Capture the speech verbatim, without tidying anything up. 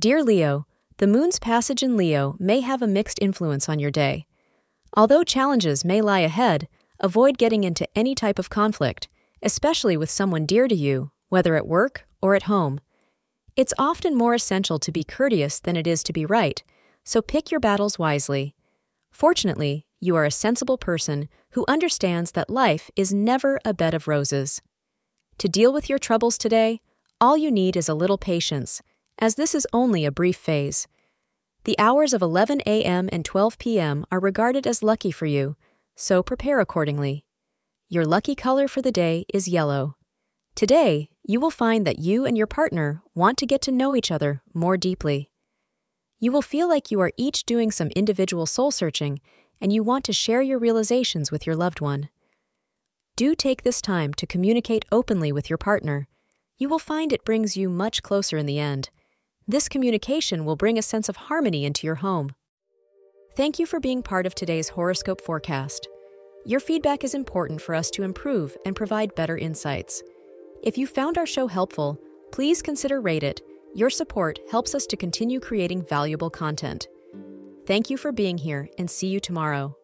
Dear Leo, the moon's passage in Leo may have a mixed influence on your day. Although challenges may lie ahead, avoid getting into any type of conflict, especially with someone dear to you, whether at work or at home. It's often more essential to be courteous than it is to be right, so pick your battles wisely. Fortunately, you are a sensible person who understands that life is never a bed of roses. To deal with your troubles today, all you need is a little patience, as this is only a brief phase. The hours of eleven a.m. and twelve p.m. are regarded as lucky for you, so prepare accordingly. Your lucky color for the day is yellow. Today, you will find that you and your partner want to get to know each other more deeply. You will feel like you are each doing some individual soul-searching, and you want to share your realizations with your loved one. Do take this time to communicate openly with your partner. You will find it brings you much closer in the end. This communication will bring a sense of harmony into your home. Thank you for being part of today's horoscope forecast. Your feedback is important for us to improve and provide better insights. If you found our show helpful, please consider rate it. Your support helps us to continue creating valuable content. Thank you for being here, and see you tomorrow.